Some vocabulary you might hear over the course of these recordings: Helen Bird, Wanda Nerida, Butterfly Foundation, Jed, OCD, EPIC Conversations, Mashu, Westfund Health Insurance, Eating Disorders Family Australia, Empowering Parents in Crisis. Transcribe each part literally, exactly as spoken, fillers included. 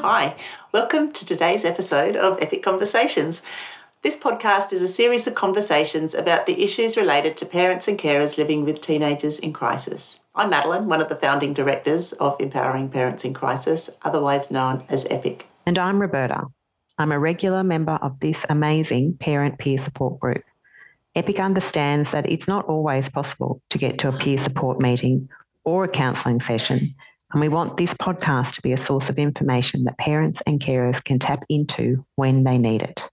Hi, welcome to today's episode of EPIC Conversations. This podcast is a series of conversations about the issues related to parents and carers living with teenagers in crisis. I'm Madeline, one of the founding directors of Empowering Parents in Crisis, otherwise known as EPIC. And I'm Roberta. I'm a regular member of this amazing parent peer support group. EPIC understands that it's not always possible to get to a peer support meeting or a counselling session, and we want this podcast to be a source of information that parents and carers can tap into when they need it.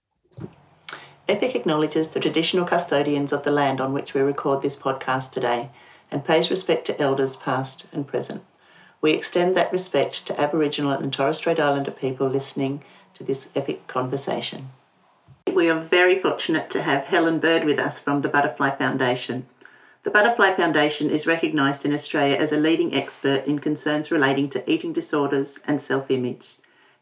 EPIC acknowledges the traditional custodians of the land on which we record this podcast today and pays respect to Elders past and present. We extend that respect to Aboriginal and Torres Strait Islander people listening to this EPIC conversation. We are very fortunate to have Helen Bird with us from the Butterfly Foundation. The Butterfly Foundation is recognised in Australia as a leading expert in concerns relating to eating disorders and self-image.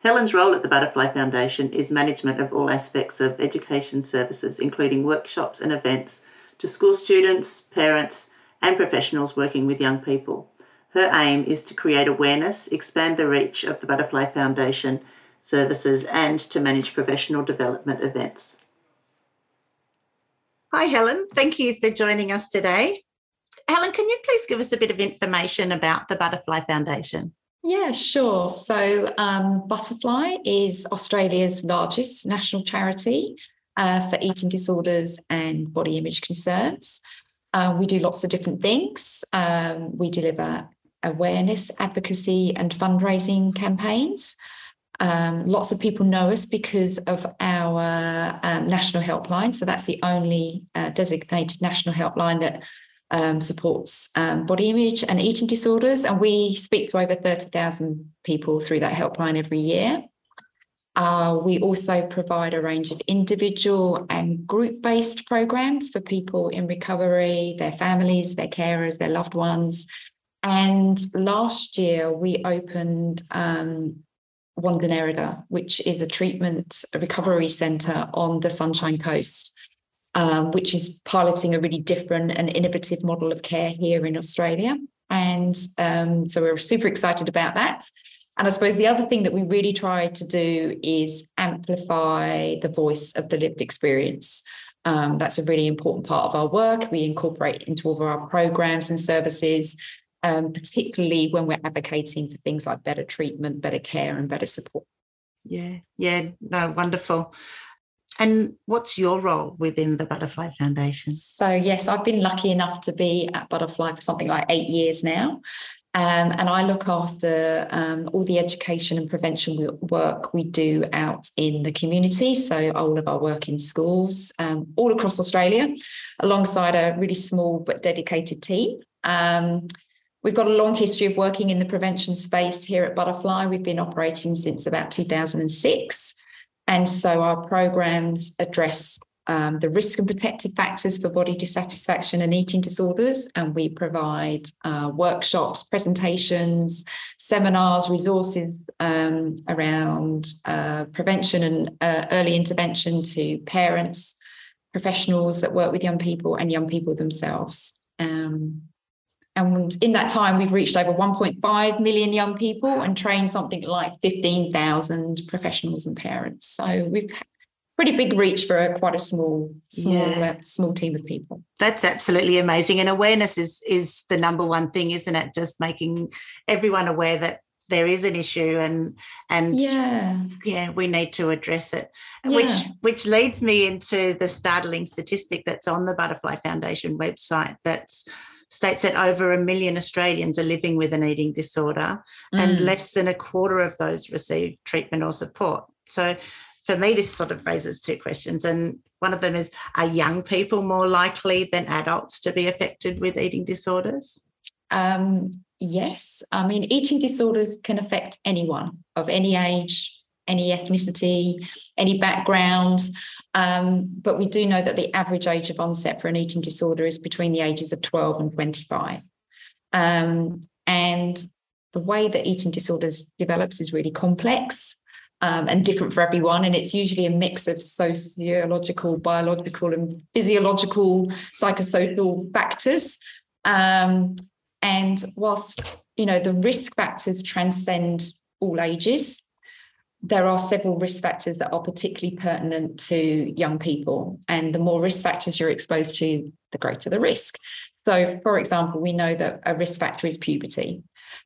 Helen's role at the Butterfly Foundation is management of all aspects of education services, including workshops and events to school students, parents and professionals working with young people. Her aim is to create awareness, expand the reach of the Butterfly Foundation services and to manage professional development events. Hi, Helen. Thank you for joining us today. Helen, can you please give us a bit of information about the Butterfly Foundation? Yeah, sure. So um, Butterfly is Australia's largest national charity uh, for eating disorders and body image concerns. Uh, we do lots of different things. Um, we deliver awareness, advocacy and fundraising campaigns. Um, lots of people know us because of our um, national helpline. So that's the only uh, designated national helpline that um, supports um, body image and eating disorders. And we speak to over thirty thousand people through that helpline every year. Uh, we also provide a range of individual and group-based programs for people in recovery, their families, their carers, their loved ones. And last year we opened Um, Wanda Nerida, which is a treatment recovery centre on the Sunshine Coast, um, which is piloting a really different and innovative model of care here in Australia. And um, so we're super excited about that. And I suppose the other thing that we really try to do is amplify the voice of the lived experience. Um, that's a really important part of our work. We incorporate into all of our programs and services, Um, particularly when we're advocating for things like better treatment, better care and better support. Yeah, yeah, no, wonderful. And what's your role within the Butterfly Foundation? So, yes, I've been lucky enough to be at Butterfly for something like eight years now. Um, and I look after um, all the education and prevention work we do out in the community. So all of our work in schools um, all across Australia, alongside a really small but dedicated team. Um, We've got a long history of working in the prevention space here at Butterfly. We've been operating since about two thousand six. And so our programs address um, the risk and protective factors for body dissatisfaction and eating disorders. And we provide uh, workshops, presentations, seminars, resources um, around uh, prevention and uh, early intervention to parents, professionals that work with young people and young people themselves. Um, And in that time, we've reached over one point five million young people and trained something like fifteen thousand professionals and parents. So we've had pretty big reach for a, quite a small, small, yeah. uh, small team of people. That's absolutely amazing. And awareness is is the number one thing, isn't it? Just making everyone aware that there is an issue and and yeah, yeah we need to address it, yeah. which which leads me into the startling statistic that's on the Butterfly Foundation website that's states that over a million Australians are living with an eating disorder mm. and less than a quarter of those receive treatment or support. So for me, this sort of raises two questions. And one of them is, are young people more likely than adults to be affected with eating disorders? Um, yes. I mean, eating disorders can affect anyone of any age, any ethnicity, any background. Um, but we do know that the average age of onset for an eating disorder is between the ages of twelve and twenty-five. Um, and the way that eating disorders develops is really complex. um, and different for everyone. And it's usually a mix of sociological, biological and physiological, psychosocial factors. Um, and whilst, you know, the risk factors transcend all ages, there are several risk factors that are particularly pertinent to young people. And the more risk factors you're exposed to, the greater the risk. So, for example, we know that a risk factor is puberty.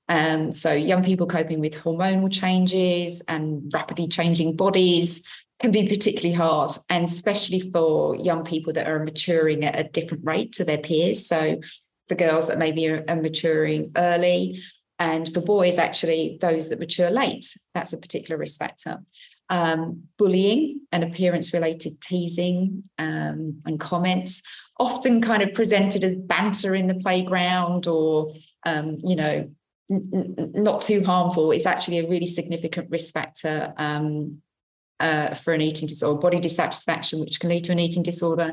Um, so young people coping with hormonal changes and rapidly changing bodies can be particularly hard, and especially for young people that are maturing at a different rate to their peers. So for girls that maybe are maturing early, and for boys, actually, those that mature late, that's a particular risk factor. Um, bullying and appearance-related teasing um, and comments, often kind of presented as banter in the playground or, um, you know, n- n- not too harmful, is actually a really significant risk factor um, uh, for an eating disorder, body dissatisfaction, which can lead to an eating disorder.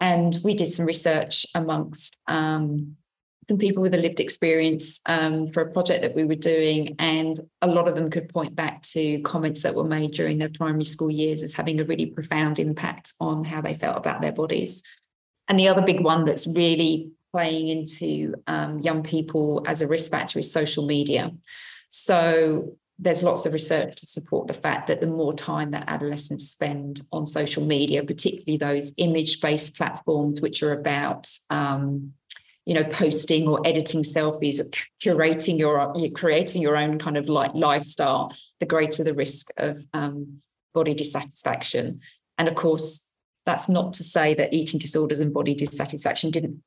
And we did some research amongst um some people with a lived experience um, for a project that we were doing, and a lot of them could point back to comments that were made during their primary school years as having a really profound impact on how they felt about their bodies. And the other big one that's really playing into um, young people as a risk factor is social media. So there's lots of research to support the fact that the more time that adolescents spend on social media, particularly those image-based platforms which are about um, you know, posting or editing selfies or curating your, creating your own kind of like lifestyle, the greater the risk of um, body dissatisfaction. And of course, that's not to say that eating disorders and body dissatisfaction didn't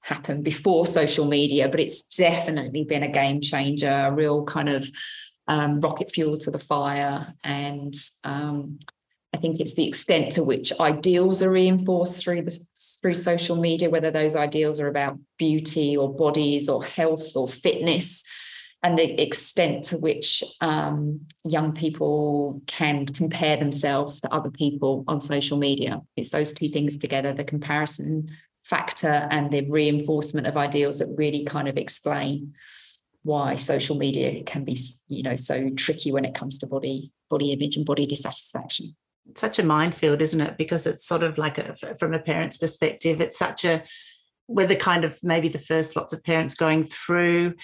happen before social media, but it's definitely been a game changer, a real kind of um, rocket fuel to the fire. And um, I think it's the extent to which ideals are reinforced through the, through social media, whether those ideals are about beauty or bodies or health or fitness, and the extent to which um, young people can compare themselves to other people on social media. It's those two things together, the comparison factor and the reinforcement of ideals, that really kind of explain why social media can be, you know, so tricky when it comes to body, body image and body dissatisfaction. It's such a minefield, isn't it? Because it's sort of like a, from a parent's perspective, it's such a, we're the kind of maybe the first lots of parents going through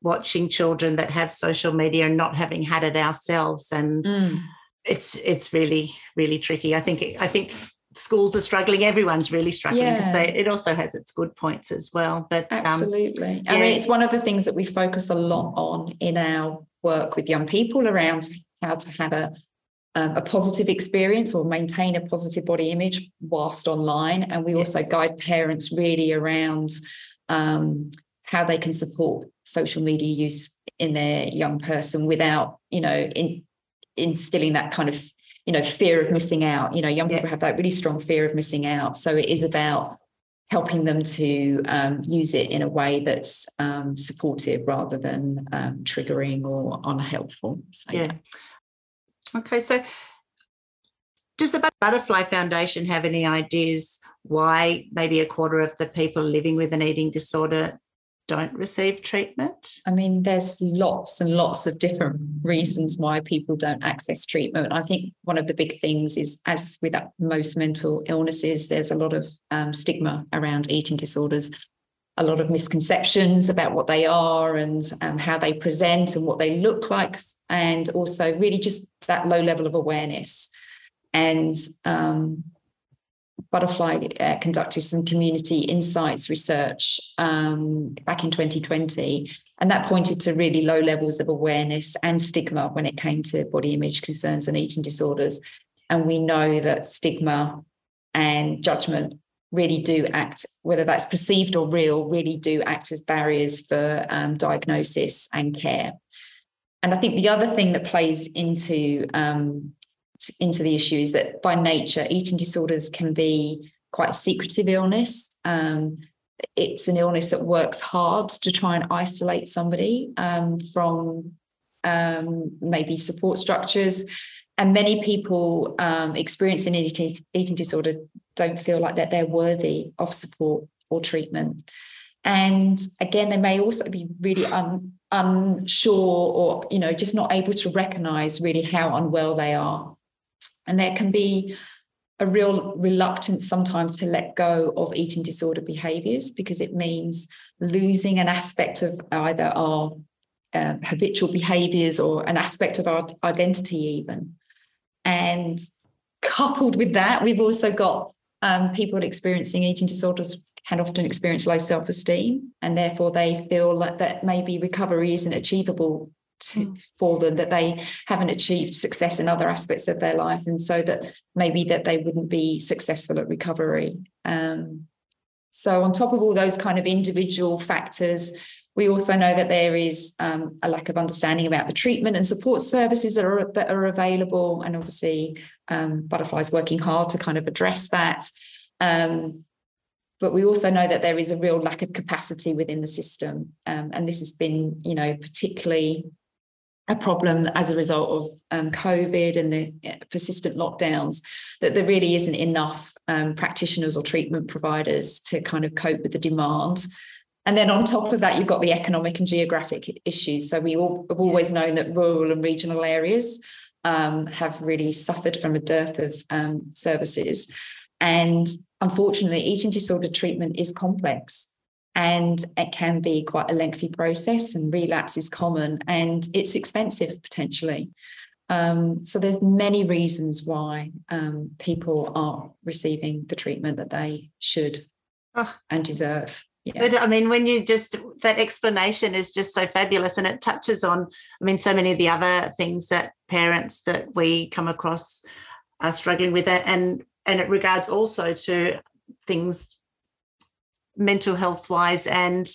watching children that have social media and not having had it ourselves. And mm. it's it's really, really tricky. I think I think schools are struggling. Everyone's really struggling. Yeah. They, it also has its good points as well. But absolutely. Um, yeah. I mean, it's one of the things that we focus a lot on in our work with young people around how to have a, Um, a positive experience or maintain a positive body image whilst online. And we also guide parents really around um, how they can support social media use in their young person without, you know, in, instilling that kind of, you know, fear of missing out. You know, young people have that really strong fear of missing out. So it is about helping them to um, use it in a way that's um, supportive rather than um, triggering or unhelpful. So, yeah. yeah. Okay, so does the Butterfly Foundation have any ideas why maybe a quarter of the people living with an eating disorder don't receive treatment? I mean, there's lots and lots of different reasons why people don't access treatment. I think one of the big things is, as with most mental illnesses, there's a lot of um, stigma around eating disorders, a lot of misconceptions about what they are and um, how they present and what they look like, and also really just that low level of awareness. And um, Butterfly uh, conducted some community insights research um, back in twenty twenty, and that pointed to really low levels of awareness and stigma when it came to body image concerns and eating disorders. And we know that stigma and judgment really do act, whether that's perceived or real, really do act as barriers for um, diagnosis and care. And I think the other thing that plays into, um, t- into the issue is that by nature, eating disorders can be quite a secretive illness. Um, it's an illness that works hard to try and isolate somebody um, from um, maybe support structures. And many people um, experiencing an eating, eating disorder don't feel like that they're worthy of support or treatment. And again, they may also be really un, unsure or, you know, just not able to recognise really how unwell they are. And there can be a real reluctance sometimes to let go of eating disorder behaviours, because it means losing an aspect of either our uh, habitual behaviours or an aspect of our identity even. And coupled with that, we've also got um, people experiencing eating disorders can often experience low self-esteem, and therefore they feel like that maybe recovery isn't achievable to, for them, that they haven't achieved success in other aspects of their life, and so that maybe that they wouldn't be successful at recovery. Um, so on top of all those kind of individual factors, we also know that there is um, a lack of understanding about the treatment and support services that are, that are available, and obviously um, Butterfly's working hard to kind of address that. Um, But we also know that there is a real lack of capacity within the system. Um, and this has been, you know, particularly a problem as a result of um, COVID and the persistent lockdowns, that there really isn't enough um, practitioners or treatment providers to kind of cope with the demand. And then on top of that, you've got the economic and geographic issues. So we all have always known that rural and regional areas um, have really suffered from a dearth of um, services. And unfortunately, eating disorder treatment is complex, and it can be quite a lengthy process, and relapse is common, and it's expensive potentially. Um, so there's many reasons why um, people aren't receiving the treatment that they should oh. and deserve. Yeah. But I mean, when you just, that explanation is just so fabulous, and it touches on, I mean, so many of the other things that parents that we come across are struggling with it. And And it regards also to things mental health-wise and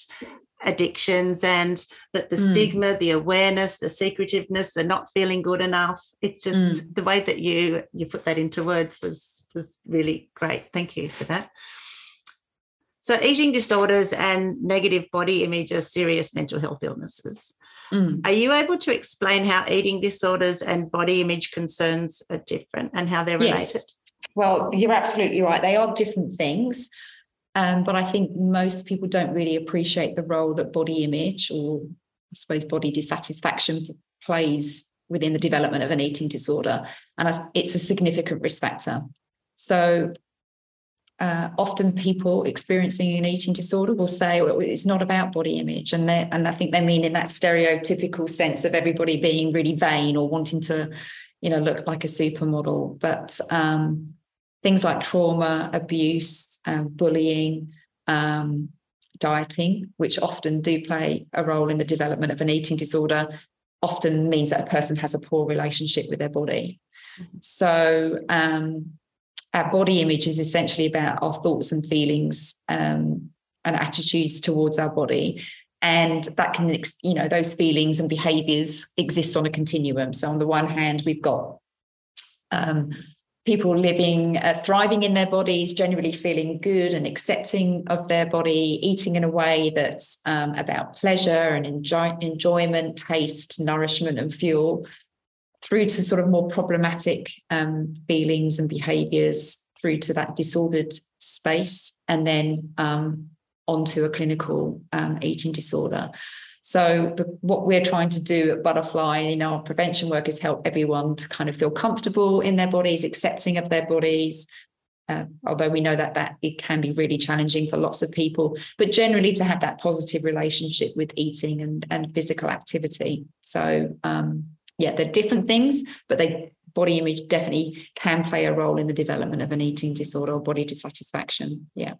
addictions, and that the mm. stigma, the awareness, the secretiveness, the not feeling good enough. It's just mm. the way that you you put that into words was, was really great. Thank you for that. So eating disorders and negative body image are serious mental health illnesses. Mm. Are you able to explain how eating disorders and body image concerns are different and how they're related? Yes. Well, you're absolutely right. They are different things, um, but I think most people don't really appreciate the role that body image, or I suppose body dissatisfaction, plays within the development of an eating disorder, and it's a significant risk factor. So uh, often people experiencing an eating disorder will say, well, it's not about body image, and they and I think they mean in that stereotypical sense of everybody being really vain or wanting to, you know, look like a supermodel, but um, things like trauma, abuse, um, bullying, um, dieting, which often do play a role in the development of an eating disorder, often means that a person has a poor relationship with their body. Mm-hmm. So um, our body image is essentially about our thoughts and feelings um, and attitudes towards our body. And that can, you know, those feelings and behaviours exist on a continuum. So on the one hand, we've got um, people living, uh, thriving in their bodies, generally feeling good and accepting of their body, eating in a way that's um, about pleasure and enjoy- enjoyment, taste, nourishment and fuel, through to sort of more problematic um, feelings and behaviours, through to that disordered space, and then um onto a clinical um, eating disorder. So the, what we're trying to do at Butterfly in our prevention work is help everyone to kind of feel comfortable in their bodies, accepting of their bodies, uh, although we know that, that it can be really challenging for lots of people, but generally to have that positive relationship with eating and, and physical activity. So, um, yeah, they're different things, but they, body image definitely can play a role in the development of an eating disorder or body dissatisfaction, yeah.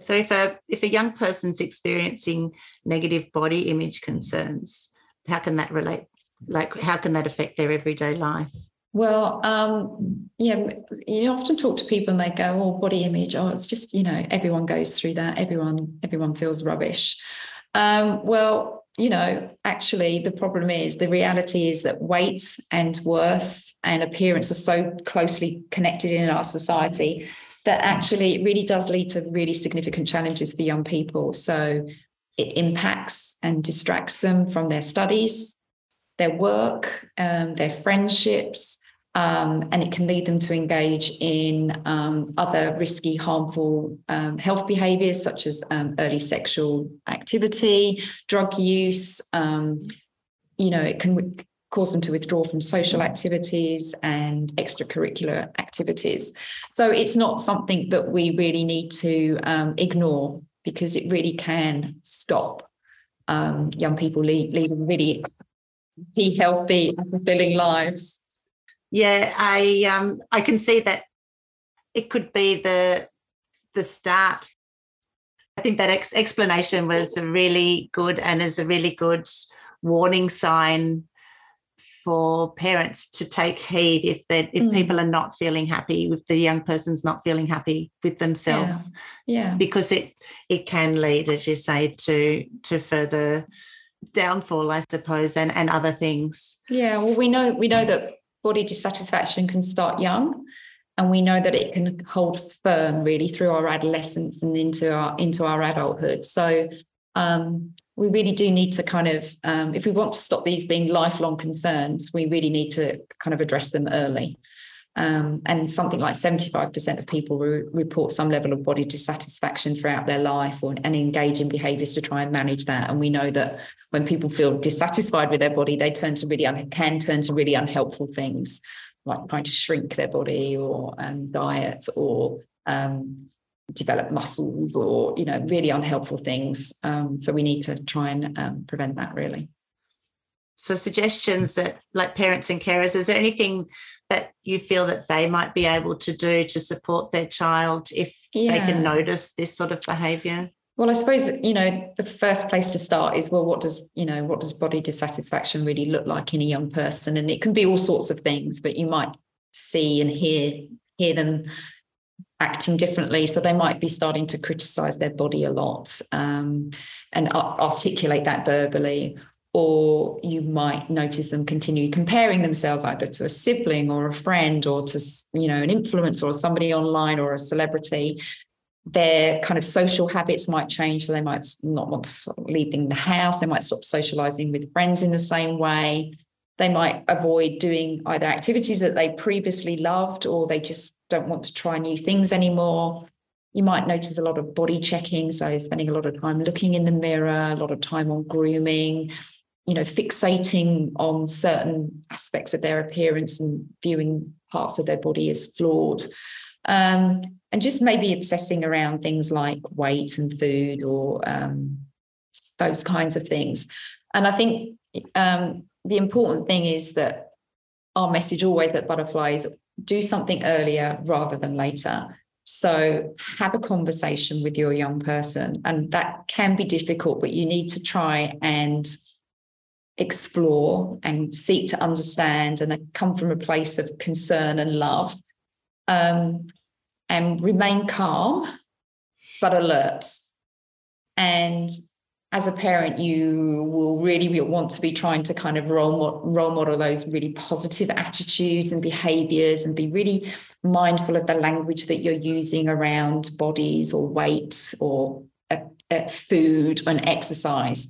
So if a if a young person's experiencing negative body image concerns, how can that relate? Like, how can that affect their everyday life? Well, um, yeah, you often talk to people and they go, "Oh, body image. Oh, it's just, you know, everyone goes through that. Everyone, everyone feels rubbish." Um, well, you know, actually, the problem is the reality is that weight and worth and appearance are so closely connected in our society that actually it really does lead to really significant challenges for young people. So it impacts and distracts them from their studies, their work, um, their friendships, um, and it can lead them to engage in um, other risky, harmful um, health behaviours such as um, early sexual activity, drug use. Um, you know, it can w- cause them to withdraw from social activities and extracurricular activities. So it's not something that we really need to um, ignore, because it really can stop um, young people leading really be healthy and fulfilling lives. Yeah, I um, I can see that it could be the the start. I think that ex- explanation was really good and is a really good warning sign for parents to take heed if that if mm. people are not feeling happy, if the young person's not feeling happy with themselves. Yeah. yeah. Because it it can lead, as you say, to to further downfall, I suppose, and, and other things. Yeah, well, we know we know that body dissatisfaction can start young, and we know that it can hold firm really through our adolescence and into our into our adulthood. So um, we really do need to kind of, um, if we want to stop these being lifelong concerns, we really need to kind of address them early. Um, and something like seventy-five percent of people re- report some level of body dissatisfaction throughout their life, or, and engage in behaviours to try and manage that. And we know that when people feel dissatisfied with their body, they turn to really un- can turn to really unhelpful things, like trying to shrink their body, or um, diet, or um, develop muscles, or, you know, really unhelpful things. Um, so we need to try and um, prevent that, really. So suggestions that, like parents and carers, is there anything that you feel that they might be able to do to support their child if yeah. they can notice this sort of behaviour? Well, I suppose, you know, the first place to start is, well, what does, you know, what does body dissatisfaction really look like in a young person? And it can be all sorts of things, but you might see and hear hear them acting differently. So they might be starting to criticise their body a lot um, and articulate that verbally. Or you might notice them continue comparing themselves either to a sibling or a friend, or to, you know, an influencer or somebody online or a celebrity. Their kind of social habits might change, so they might not want to stop leaving the house. They might stop socialising with friends in the same way. They might avoid doing either activities that they previously loved, or they just don't want to try new things anymore. You might notice a lot of body checking, so spending a lot of time looking in the mirror, a lot of time on grooming, you know, fixating on certain aspects of their appearance and viewing parts of their body as flawed. Um, and just maybe obsessing around things like weight and food, or um, those kinds of things. And I think um, the important thing is that our message always at Butterfly is do something earlier rather than later. So have a conversation with your young person, and that can be difficult, but you need to try and explore and seek to understand and come from a place of concern and love, um, and remain calm but alert. And as a parent, you will really want to be trying to kind of role, role model those really positive attitudes and behaviours, and be really mindful of the language that you're using around bodies or weight or uh, uh, food and exercise,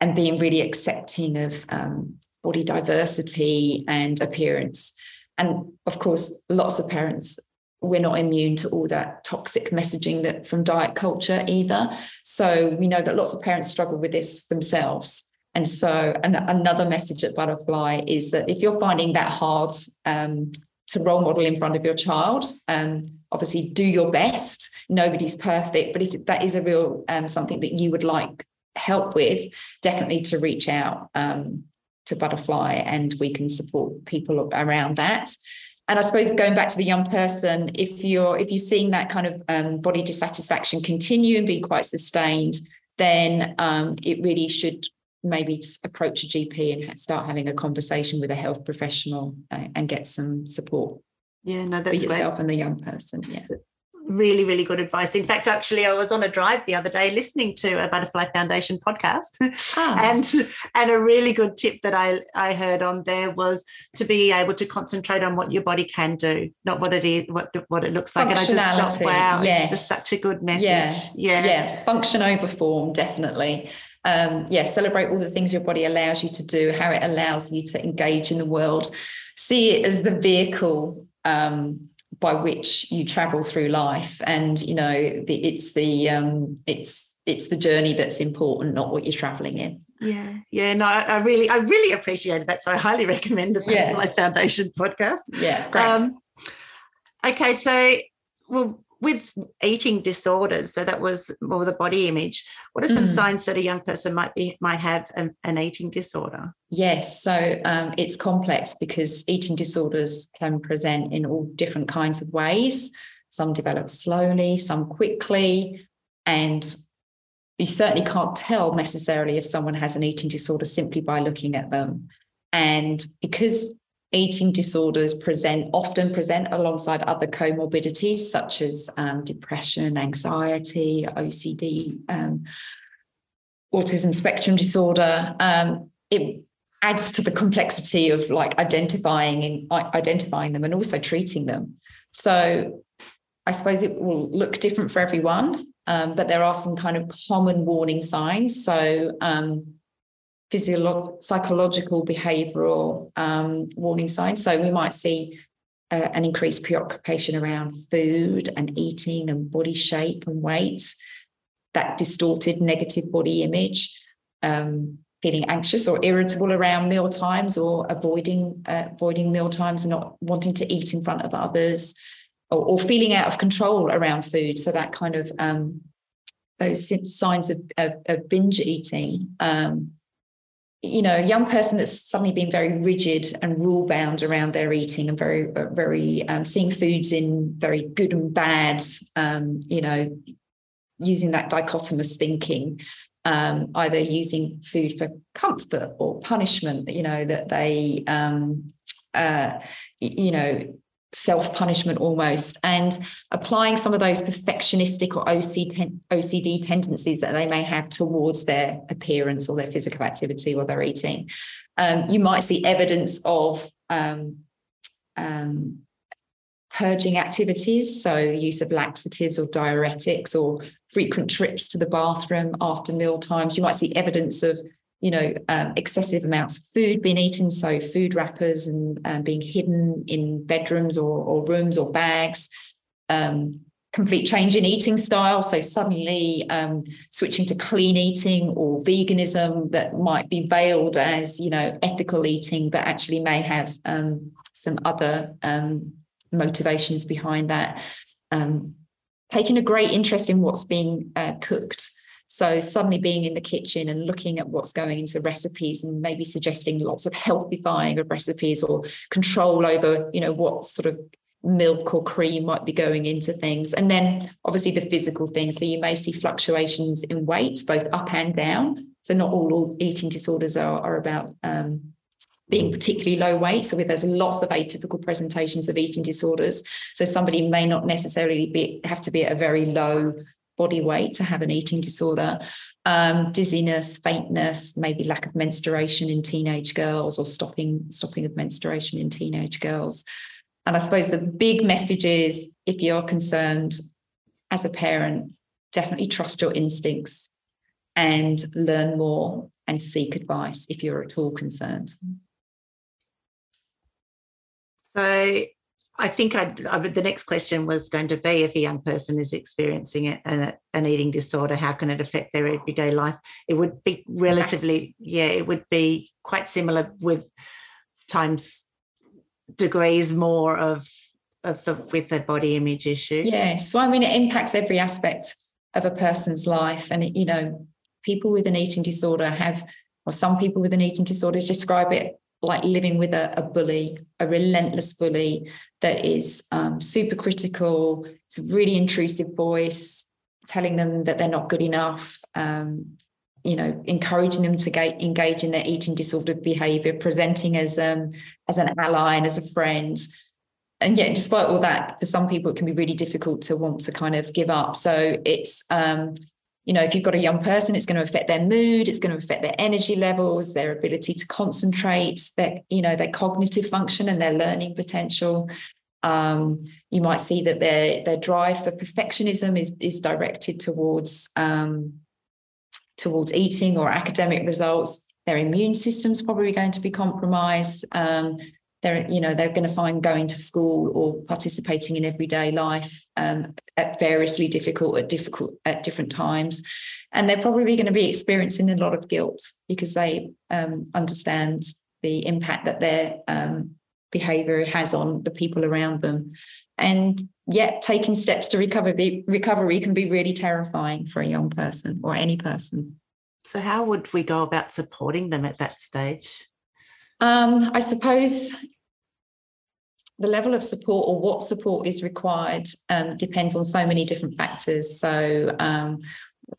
and being really accepting of um, body diversity and appearance. And, of course, lots of parents, we're not immune to all that toxic messaging that from diet culture either. So we know that lots of parents struggle with this themselves. And so an, another message at Butterfly is that if you're finding that hard um, to role model in front of your child, um, obviously do your best. Nobody's perfect, but if that is a real um, something that you would like help with, definitely to reach out um, to Butterfly, and we can support people around that. And I suppose going back to the young person, if you're if you're seeing that kind of um, body dissatisfaction continue and be quite sustained, then um, it really should maybe approach a G P and start having a conversation with a health professional uh, and get some support. Yeah, no, that's for yourself great. And the young person. Yeah, really, really good advice. In fact, actually, I was on a drive the other day listening to a Butterfly Foundation podcast, oh. and and a really good tip that I I heard on there was to be able to concentrate on what your body can do, not what it is, what what it looks like. And I just thought, wow, yes. It's just such a good message. Yeah, yeah, yeah. Function over form, definitely. Um, yeah, celebrate all the things your body allows you to do, how it allows you to engage in the world. see it as the vehicle um, by which you travel through life. And, you know, the, it's the um, it's it's the journey that's important, not what you're travelling in. Yeah, yeah. No, I, I really, I really appreciated that. So I highly recommend the Butterfly yeah. Foundation podcast. Yeah, great. Um, okay, so well, with eating disorders, so that was more the body image. What are some mm. signs that a young person might be might have an, an eating disorder? Yes, so um, it's complex because eating disorders can present in all different kinds of ways. Some develop slowly, some quickly, and you certainly can't tell necessarily if someone has an eating disorder simply by looking at them. And because eating disorders present often present alongside other comorbidities such as um, depression, anxiety, O C D, um, autism spectrum disorder, um, it adds to the complexity of like identifying and uh, identifying them and also treating them. So I suppose it will look different for everyone. Um, but there are some kind of common warning signs. So um, physiolo- psychological, behavioural um, warning signs. So we might see uh, an increased preoccupation around food and eating and body shape and weight, that distorted negative body image, um, feeling anxious or irritable around meal times or avoiding, uh, avoiding meal times and not wanting to eat in front of others. Or, or feeling out of control around food, so that kind of um, those signs of, of, of binge eating. Um, you know, a young person that's suddenly been very rigid and rule bound around their eating and very, very um, seeing foods in very good and bad. Um, you know, using that dichotomous thinking, um, either using food for comfort or punishment. You know that they, um, uh, you know. self-punishment almost, and applying some of those perfectionistic or O C D tendencies that they may have towards their appearance or their physical activity or their eating. Um, you might see evidence of um, um, purging activities, so the use of laxatives or diuretics or frequent trips to the bathroom after meal times. You might see evidence of you know, um, excessive amounts of food being eaten, so food wrappers and um, being hidden in bedrooms or, or rooms or bags, um, complete change in eating style, so suddenly um, switching to clean eating or veganism that might be veiled as, you know, ethical eating, but actually may have um, some other um, motivations behind that. Um, taking a great interest in what's being uh, cooked. So suddenly being in the kitchen and looking at what's going into recipes and maybe suggesting lots of healthifying of recipes or control over, you know, what sort of milk or cream might be going into things. And then obviously the physical things. So you may see fluctuations in weight, both up and down. So not all, all eating disorders are, are about um, being particularly low weight. So there's lots of atypical presentations of eating disorders. So somebody may not necessarily be, have to be at a very low body weight to have an eating disorder, um, dizziness, faintness, maybe lack of menstruation in teenage girls or stopping, stopping of menstruation in teenage girls. And I suppose the big message is, if you're concerned as a parent, definitely trust your instincts and learn more and seek advice if you're at all concerned. So I think I'd, I would, the next question was going to be, if a young person is experiencing an, an eating disorder, how can it affect their everyday life? It would be relatively, yes. yeah, it would be quite similar with times, degrees more of, of the, with the body image issue. Yeah, so I mean, it impacts every aspect of a person's life. And, it, you know, people with an eating disorder have, or some people with an eating disorder describe it like living with a, a bully, a relentless bully that is um, super critical. It's a really intrusive voice, telling them that they're not good enough, um, you know, encouraging them to ga- engage in their eating disorder behaviour, presenting as, um, as an ally and as a friend. And yet, despite all that, for some people, it can be really difficult to want to kind of give up. So it's... Um, You know, if you've got a young person, it's going to affect their mood, it's going to affect their energy levels, their ability to concentrate, their, you know, their cognitive function and their learning potential. Um, you might see that their their drive for perfectionism is, is directed towards, um, towards eating or academic results. Their immune system's probably going to be compromised. Um, They're, you know, they're going to find going to school or participating in everyday life um, at variously difficult at difficult at different times, and they're probably going to be experiencing a lot of guilt because they um, understand the impact that their um, behaviour has on the people around them, and yet taking steps to recover be, recovery can be really terrifying for a young person or any person. So, how would we go about supporting them at that stage? Um, I suppose the level of support or what support is required um, depends on so many different factors. So um,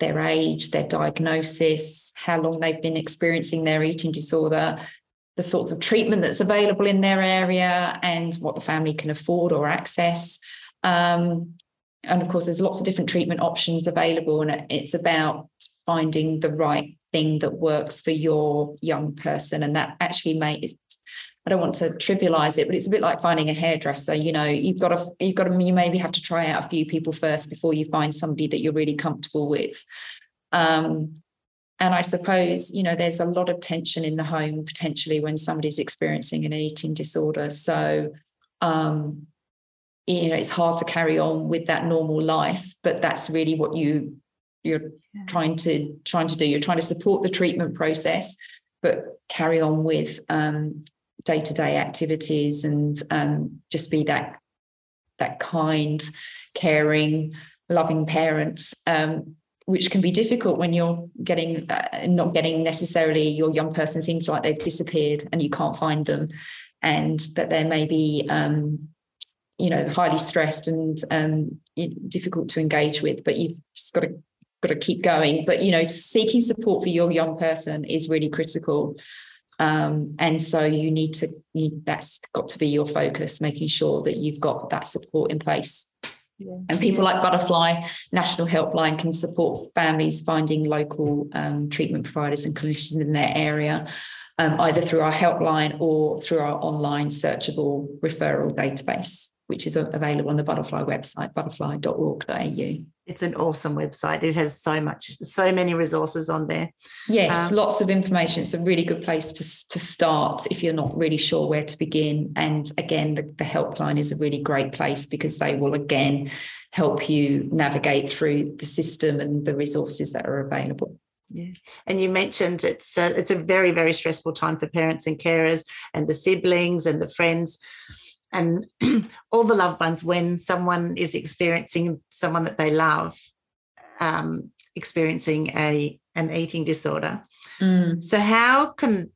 their age, their diagnosis, how long they've been experiencing their eating disorder, the sorts of treatment that's available in their area and what the family can afford or access. Um, and, of course, there's lots of different treatment options available, and it's about finding the right thing that works for your young person. And that actually may, I don't want to trivialize it, but it's a bit like finding a hairdresser. You know, you've got to, you've got to, you maybe have to try out a few people first before you find somebody that you're really comfortable with. Um, and I suppose, you know, there's a lot of tension in the home potentially when somebody's experiencing an eating disorder. So, um, you know, it's hard to carry on with that normal life, but that's really what you, you're trying to trying to do you're trying to support the treatment process but carry on with um day-to-day activities and um just be that that kind, caring, loving parents, um which can be difficult when you're getting uh, not getting necessarily your young person seems like they've disappeared and you can't find them, and that they may be um you know highly stressed and um difficult to engage with, but you've just got to got to keep going. But, you know, seeking support for your young person is really critical. Um, and so you need to, you, that's got to be your focus, making sure that you've got that support in place. Yeah. And people like Butterfly National Helpline can support families finding local um, treatment providers and clinicians in their area, um, either through our helpline or through our online searchable referral database, which is available on the Butterfly website, butterfly dot org dot a u. It's an awesome website. It has so much, so many resources on there. Yes, um, lots of information. It's a really good place to, to start if you're not really sure where to begin. And again, the, the helpline is a really great place because they will, again, help you navigate through the system and the resources that are available. Yeah, and you mentioned it's a, it's a very, very stressful time for parents and carers and the siblings and the friends and all the loved ones when someone is experiencing, someone that they love, um, experiencing a an eating disorder. Mm. So how can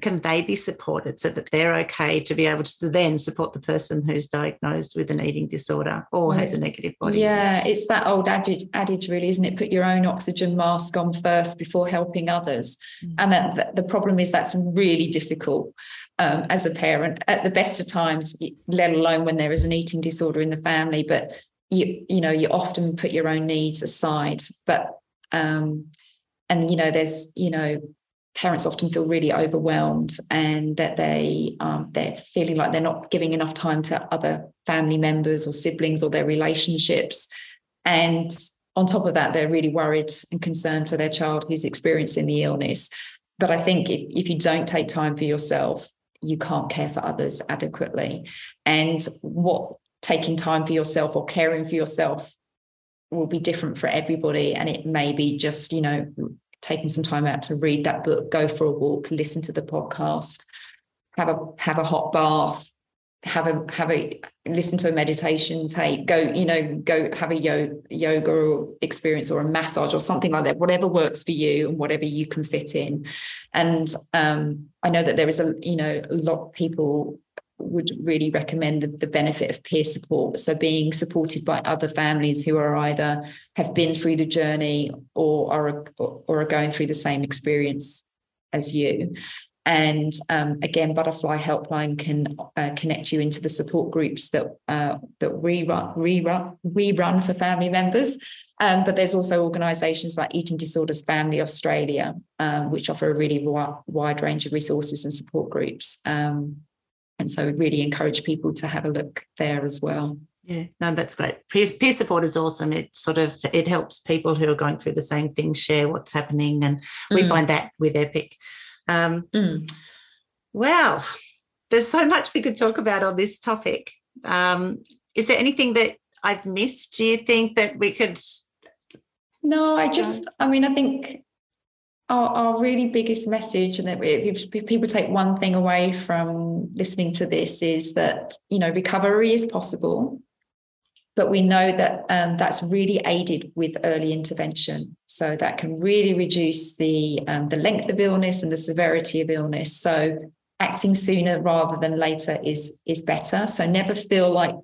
can they be supported so that they're okay to be able to then support the person who's diagnosed with an eating disorder or well, has a negative body? Yeah, it's that old adage, adage really, isn't it? Put your own oxygen mask on first before helping others. Mm. And that, the problem is that's really difficult. Um, as a parent at the best of times, let alone when there is an eating disorder in the family, but you you know you often put your own needs aside, but um and you know there's you know parents often feel really overwhelmed and that they um they're feeling like they're not giving enough time to other family members or siblings or their relationships, and on top of that they're really worried and concerned for their child who's experiencing the illness. But I think if, if you don't take time for yourself, you can't care for others adequately. And what taking time for yourself or caring for yourself will be different for everybody. And it may be just, you know, taking some time out to read that book, go for a walk, listen to the podcast, have a have a hot bath, have a have a listen to a meditation tape, go, you know, go have a yoga, yoga or experience or a massage or something like that, whatever works for you and whatever you can fit in. And um, I know that there is a, you know, a lot of people would really recommend the, the benefit of peer support. So being supported by other families who are either have been through the journey or are, or are going through the same experience as you. And um, again, Butterfly Helpline can uh, connect you into the support groups that uh, that we run, we run, we run for family members. Um, but there's also organisations like Eating Disorders Family Australia, um, which offer a really wide, wide range of resources and support groups. Um, and so we really encourage people to have a look there as well. Yeah, no, that's great. Peer, peer support is awesome. It sort of it helps people who are going through the same thing share what's happening, and we mm. find that with EPIC. Um, mm. Well, There's so much we could talk about on this topic. Um, is there anything that I've missed, do you think, that we could? No, I just, I mean, I think our, our really biggest message, and that if people take one thing away from listening to this, is that, you know, recovery is possible, but we know that um, that's really aided with early intervention. So that can really reduce the um, the length of illness and the severity of illness. So acting sooner rather than later is is better. So never feel like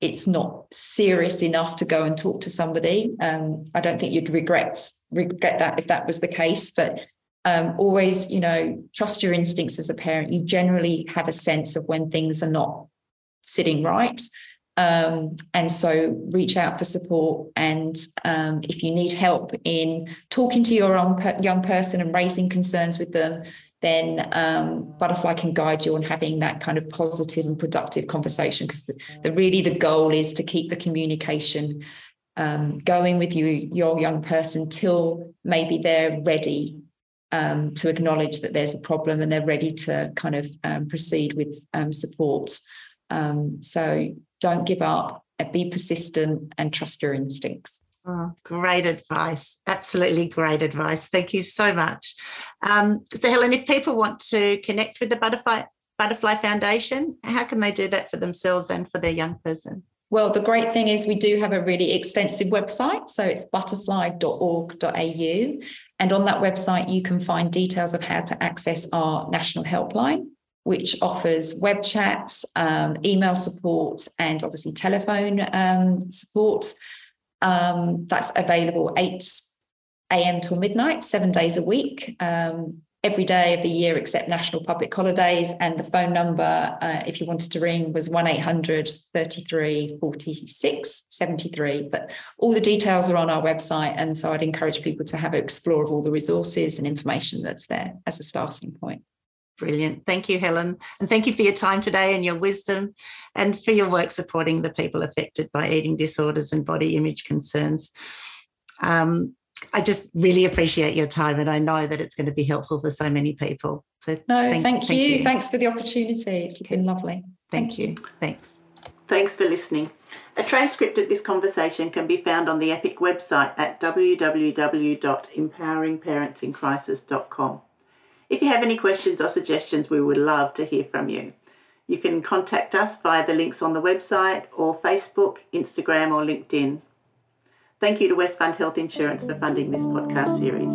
it's not serious enough to go and talk to somebody. Um, I don't think you'd regret regret that if that was the case. But um, always, you know, trust your instincts as a parent. You generally have a sense of when things are not sitting right, um, and so reach out for support. And um, if you need help in talking to your own per- young person and raising concerns with them, then um, Butterfly can guide you on having that kind of positive and productive conversation, because the, the, really the goal is to keep the communication um, going with you, your young person, till maybe they're ready um, to acknowledge that there's a problem and they're ready to kind of um, proceed with um, support. Um, so don't give up, be persistent, and trust your instincts. Oh, great advice. Absolutely great advice. Thank you so much. Um, so, Helen, if people want to connect with the Butterfly, Butterfly Foundation, how can they do that for themselves and for their young person? Well, the great thing is we do have a really extensive website. So it's butterfly dot org dot a u. And on that website, you can find details of how to access our national helpline, which offers web chats, um, email support, and obviously telephone um, support. Um, that's available eight a.m. till midnight, seven days a week, um, every day of the year except national public holidays. And the phone number, uh, if you wanted to ring, was one eight hundred, three three, four six, seven three. But all the details are on our website. And so I'd encourage people to have an explore of all the resources and information that's there as a starting point. Brilliant. Thank you, Helen. And thank you for your time today and your wisdom, and for your work supporting the people affected by eating disorders and body image concerns. Um, I just really appreciate your time, and I know that it's going to be helpful for so many people. So no, thank, thank, you. thank you. Thanks for the opportunity. It's been lovely. Thank, thank you. you. Thanks. Thanks for listening. A transcript of this conversation can be found on the EPIC website at w w w dot empowering parents in crisis dot com. If you have any questions or suggestions, we would love to hear from you. You can contact us via the links on the website or Facebook, Instagram or LinkedIn. Thank you to Westfund Health Insurance for funding this podcast series.